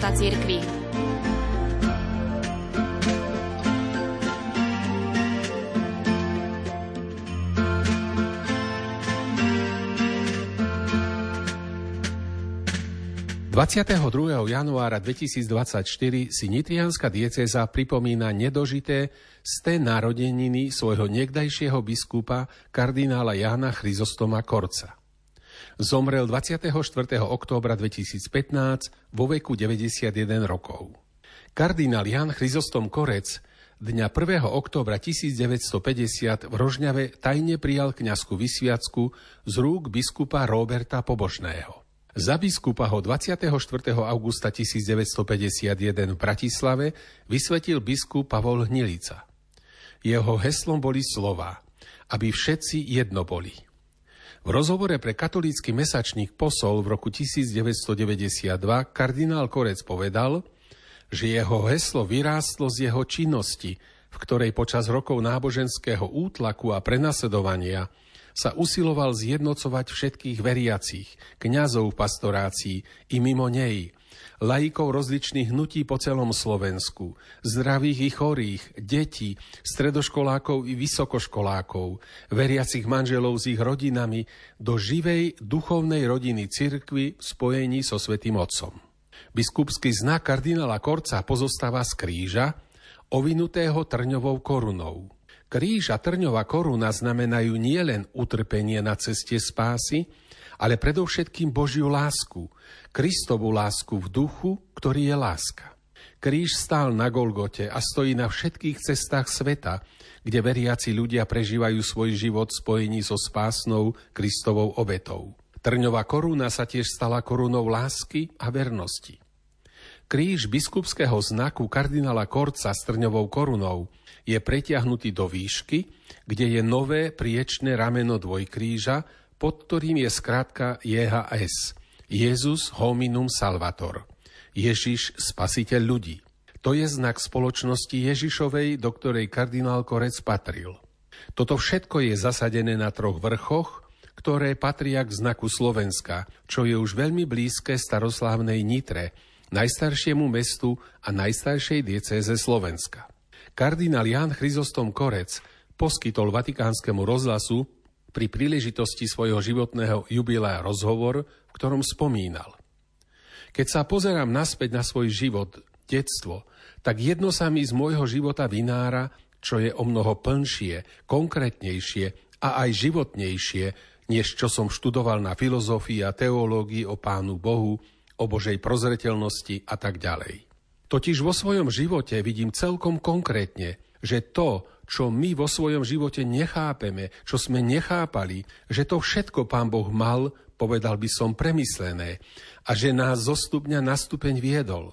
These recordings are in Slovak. života cirkvi. . 22. januára 2024 si nitrianska diecéza pripomína nedožité sté narodeniny svojho niekdajšieho biskupa kardinála Jána Chryzostoma Korca. Zomrel 24. októbra 2015 vo veku 91 rokov. Kardinál Ján Chryzostom Korec dňa 1. októbra 1950 v Rožňave tajne prijal kňazskú vysviacku z rúk biskupa Róberta Pobožného. Za biskupa ho 24. augusta 1951 v Bratislave vysvetil biskup Pavol Hnilica. Jeho heslom boli slová, aby všetci jedno boli. V rozhovore pre katolícky mesačník Posol v roku 1992 kardinál Korec povedal, že jeho heslo vyrástlo z jeho činnosti, v ktorej počas rokov náboženského útlaku a prenasledovania sa usiloval zjednocovať všetkých veriacich, kňazov v pastorácii i mimo nej, laikov rozličných hnutí po celom Slovensku, zdravých i chorých, detí, stredoškolákov i vysokoškolákov, veriacich manželov s ich rodinami do živej duchovnej rodiny cirkvi v spojení so Svätým Otcom. Biskupský znak kardinála Korca pozostáva z kríža, ovinutého trňovou korunou. Kríž a trňová koruna znamenajú nielen utrpenie na ceste spásy, ale predovšetkým Božiu lásku, Kristovú lásku v duchu, ktorý je láska. Kríž stál na Golgote a stojí na všetkých cestách sveta, kde veriaci ľudia prežívajú svoj život v spojení so spásnou Kristovou obetou. Trňová koruna sa tiež stala korunou lásky a vernosti. Kríž biskupského znaku kardinála Korca s trňovou korunou je pretiahnutý do výšky, kde je nové priečné rameno dvojkríža, pod ktorým je skratka JHS. Jezus hominum salvator. Ježiš spasiteľ ľudí. To je znak spoločnosti Ježišovej, do ktorej kardinál Korec patril. Toto všetko je zasadené na troch vrchoch, ktoré patria k znaku Slovenska, čo je už veľmi blízke staroslávnej Nitre, najstaršiemu mestu a najstaršej diecéze Slovenska. Kardinál Ján Chryzostom Korec poskytol Vatikánskemu rozhlasu pri príležitosti svojho životného jubilea rozhovor, v ktorom spomínal: Keď sa pozerám naspäť na svoj život, detstvo, tak jedno sa mi z môjho života vynára, čo je o mnoho plnšie, konkrétnejšie a aj životnejšie, než čo som študoval na filozofii a teológii o Pánu Bohu, o Božej prozreteľnosti a tak ďalej. Totiž vo svojom živote vidím celkom konkrétne, že to, čo my vo svojom živote nechápeme, čo sme nechápali, že to všetko Pán Boh mal, povedal by som, premyslené a že nás zo stupňa na stupeň viedol.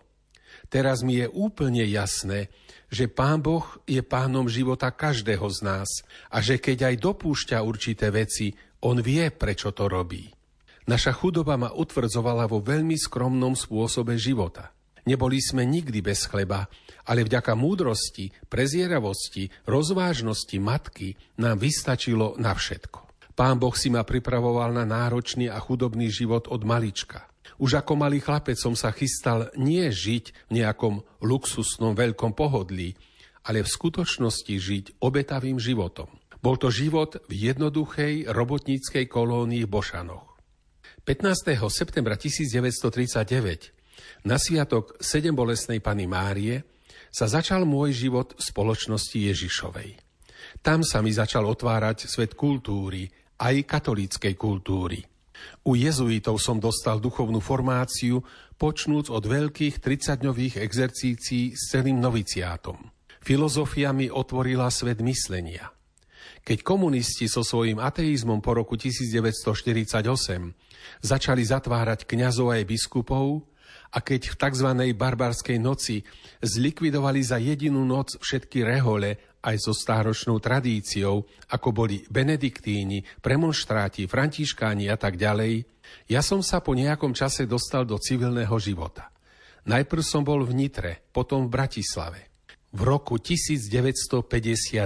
Teraz mi je úplne jasné, že Pán Boh je pánom života každého z nás a že keď aj dopúšťa určité veci, on vie, prečo to robí. Naša chudoba ma utvrdzovala vo veľmi skromnom spôsobe života. Neboli sme nikdy bez chleba, ale vďaka múdrosti, prezieravosti, rozvážnosti matky nám vystačilo na všetko. Pán Boh si ma pripravoval na náročný a chudobný život od malička. Už ako malý chlapec som sa chystal nie žiť v nejakom luxusnom veľkom pohodlí, ale v skutočnosti žiť obetavým životom. Bol to život v jednoduchej robotníckej kolónii v Bošanoch. 15. septembra 1939 na sviatok Sedembolestnej Panny Márie sa začal môj život v spoločnosti Ježišovej. Tam sa mi začal otvárať svet kultúry, aj katolíckej kultúry. U jezuitov som dostal duchovnú formáciu, počnúc od veľkých 30-dňových exercícií s celým noviciátom. Filozofia mi otvorila svet myslenia. Keď komunisti so svojím ateizmom po roku 1948 začali zatvárať kňazov aj biskupov, a keď v tzv. Barbarskej noci zlikvidovali za jedinú noc všetky rehole aj so stáročnou tradíciou, ako boli benediktíni, premonštráti, františkáni a tak ďalej, ja som sa po nejakom čase dostal do civilného života. Najprv som bol v Nitre, potom v Bratislave. V roku 1951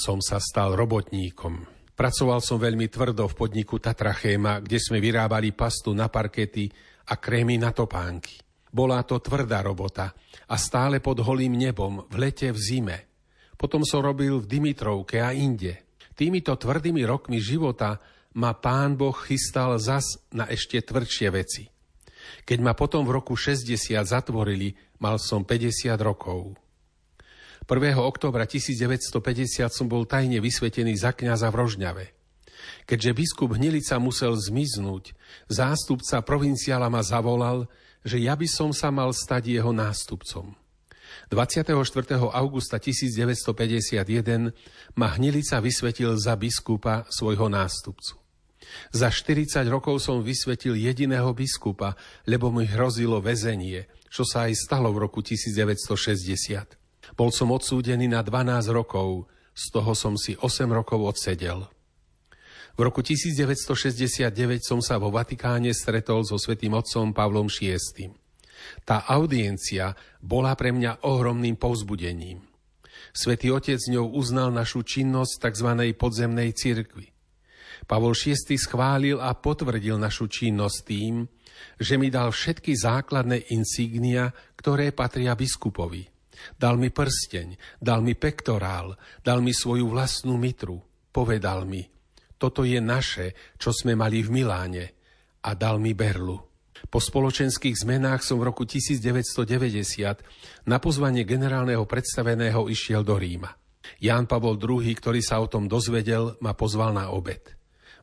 som sa stal robotníkom. Pracoval som veľmi tvrdo v podniku Tatrachéma, kde sme vyrábali pastu na parkety a krémy na topánky. Bola to tvrdá robota a stále pod holým nebom, v lete, v zime. Potom som robil v Dimitrovke a inde. Týmito tvrdými rokmi života ma Pán Boh chystal zas na ešte tvrdšie veci. Keď ma potom v roku 60 zatvorili, mal som 50 rokov. 1. októbra 1950 som bol tajne vysvetený za kňaza v Rožňave. Keďže biskup Hnilica musel zmiznúť, zástupca provinciála ma zavolal, že ja by som sa mal stať jeho nástupcom. 24. augusta 1951 ma Hnilica vysvetil za biskupa, svojho nástupcu. Za 40 rokov som vysvetil jediného biskupa, lebo mi hrozilo väzenie, čo sa aj stalo v roku 1960. Bol som odsúdený na 12 rokov, z toho som si 8 rokov odsedel. V roku 1969 som sa vo Vatikáne stretol so svätým otcom Pavlom VI. Tá audiencia bola pre mňa ohromným povzbudením. Svätý otec ňou uznal našu činnosť tzv. Podzemnej cirkvi. Pavol VI schválil a potvrdil našu činnosť tým, že mi dal všetky základné insignia, ktoré patria biskupovi. Dal mi prsteň, dal mi pektorál, dal mi svoju vlastnú mitru. Povedal mi: toto je naše, čo sme mali v Miláne, a dal mi berlu. Po spoločenských zmenách som v roku 1990 na pozvanie generálneho predstaveného išiel do Ríma. Ján Pavol II, ktorý sa o tom dozvedel, ma pozval na obed.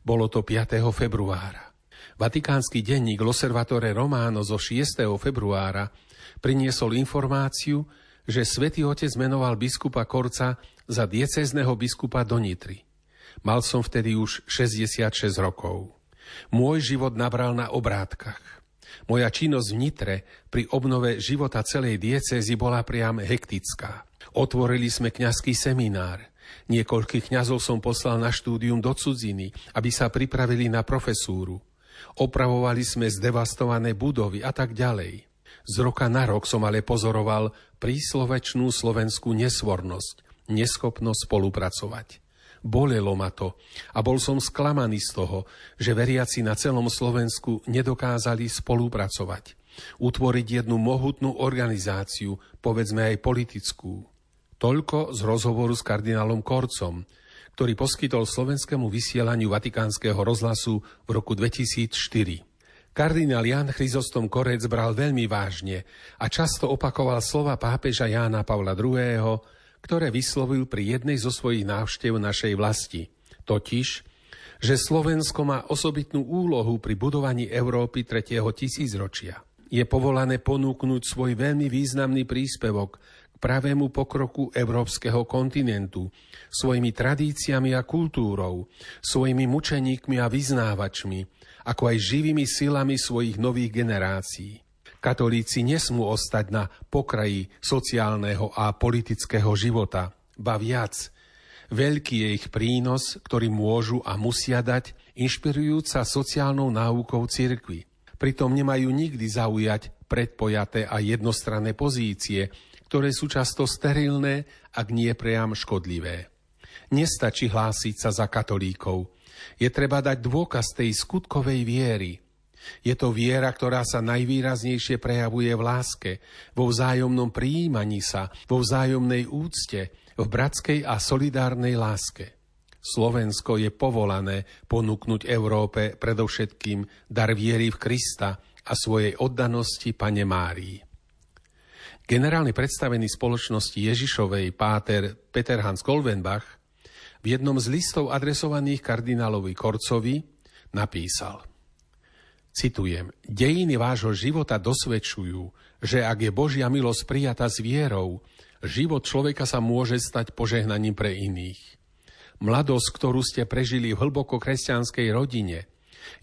Bolo to 5. februára. Vatikánsky denník L'Osservatore Romano zo 6. februára priniesol informáciu, že svätý otec menoval biskupa Korca za diecézneho biskupa do Nitry. Mal som vtedy už 66 rokov. Môj život nabral na obrátkach. Moja činnosť v Nitre pri obnove života celej diecézy bola priam hektická. Otvorili sme kňazský seminár. Niekoľkých kňazov som poslal na štúdium do cudziny, aby sa pripravili na profesúru. Opravovali sme zdevastované budovy a tak ďalej. Z roka na rok som ale pozoroval príslovečnú slovenskú nesvornosť, neschopnosť spolupracovať. Bolelo ma to a bol som sklamaný z toho, že veriaci na celom Slovensku nedokázali spolupracovať, utvoriť jednu mohutnú organizáciu, povedzme aj politickú. Toľko z rozhovoru s kardinálom Korcom, ktorý poskytol slovenskému vysielaniu Vatikánskeho rozhlasu v roku 2004. Kardinál Ján Chryzostom Korec bral veľmi vážne a často opakoval slova pápeža Jána Pavla II., ktoré vyslovil pri jednej zo svojich návštev našej vlasti. Totiž, že Slovensko má osobitnú úlohu pri budovaní Európy 3. tisícročia. Je povolané ponúknuť svoj veľmi významný príspevok k pravému pokroku európskeho kontinentu, svojimi tradíciami a kultúrou, svojimi mučeníkmi a vyznávačmi, ako aj živými silami svojich nových generácií. Katolíci nesmú ostať na pokraji sociálneho a politického života, ba viac. Veľký je ich prínos, ktorý môžu a musia dať, inšpirujúca sociálnou náukou cirkvi. Pritom nemajú nikdy zaujať predpojaté a jednostranné pozície, ktoré sú často sterilné, ak nie priam škodlivé. Nestačí hlásiť sa za katolíkov. Je treba dať dôkaz tej skutkovej viery. Je to viera, ktorá sa najvýraznejšie prejavuje v láske, vo vzájomnom prijímaní sa, vo vzájomnej úcte, v bratskej a solidárnej láske. Slovensko je povolané ponúknuť Európe predovšetkým dar viery v Krista a svojej oddanosti Pane Márii. Generálny predstavený spoločnosti Ježišovej páter Peter Hans Kolvenbach v jednom z listov adresovaných kardinálovi Korcovi napísal, citujem: dejiny vášho života dosvedčujú, že ak je Božia milosť prijatá s vierou, život človeka sa môže stať požehnaním pre iných. Mladosť, ktorú ste prežili v hlboko kresťanskej rodine,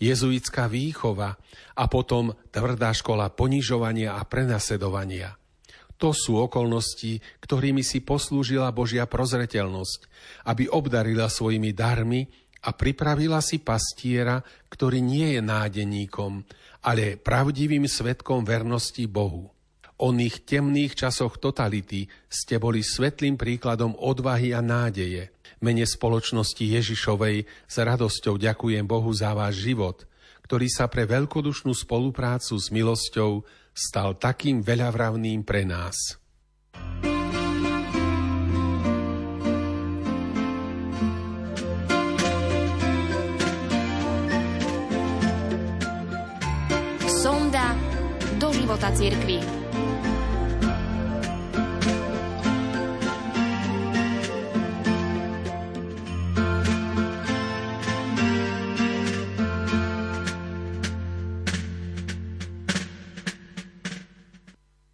jezuitská výchova a potom tvrdá škola ponižovania a prenasledovania. To sú okolnosti, ktorými si poslúžila Božia prozreteľnosť, aby obdarila svojimi darmi a pripravila si pastiera, ktorý nie je nádeníkom, ale pravdivým svedkom vernosti Bohu. O nich temných časoch totality ste boli svetlým príkladom odvahy a nádeje. Mene spoločnosti Ježišovej s radosťou ďakujem Bohu za váš život, ktorý sa pre veľkodušnú spoluprácu s milosťou stal takým veľavravným pre nás. Sonda do života cirkvi.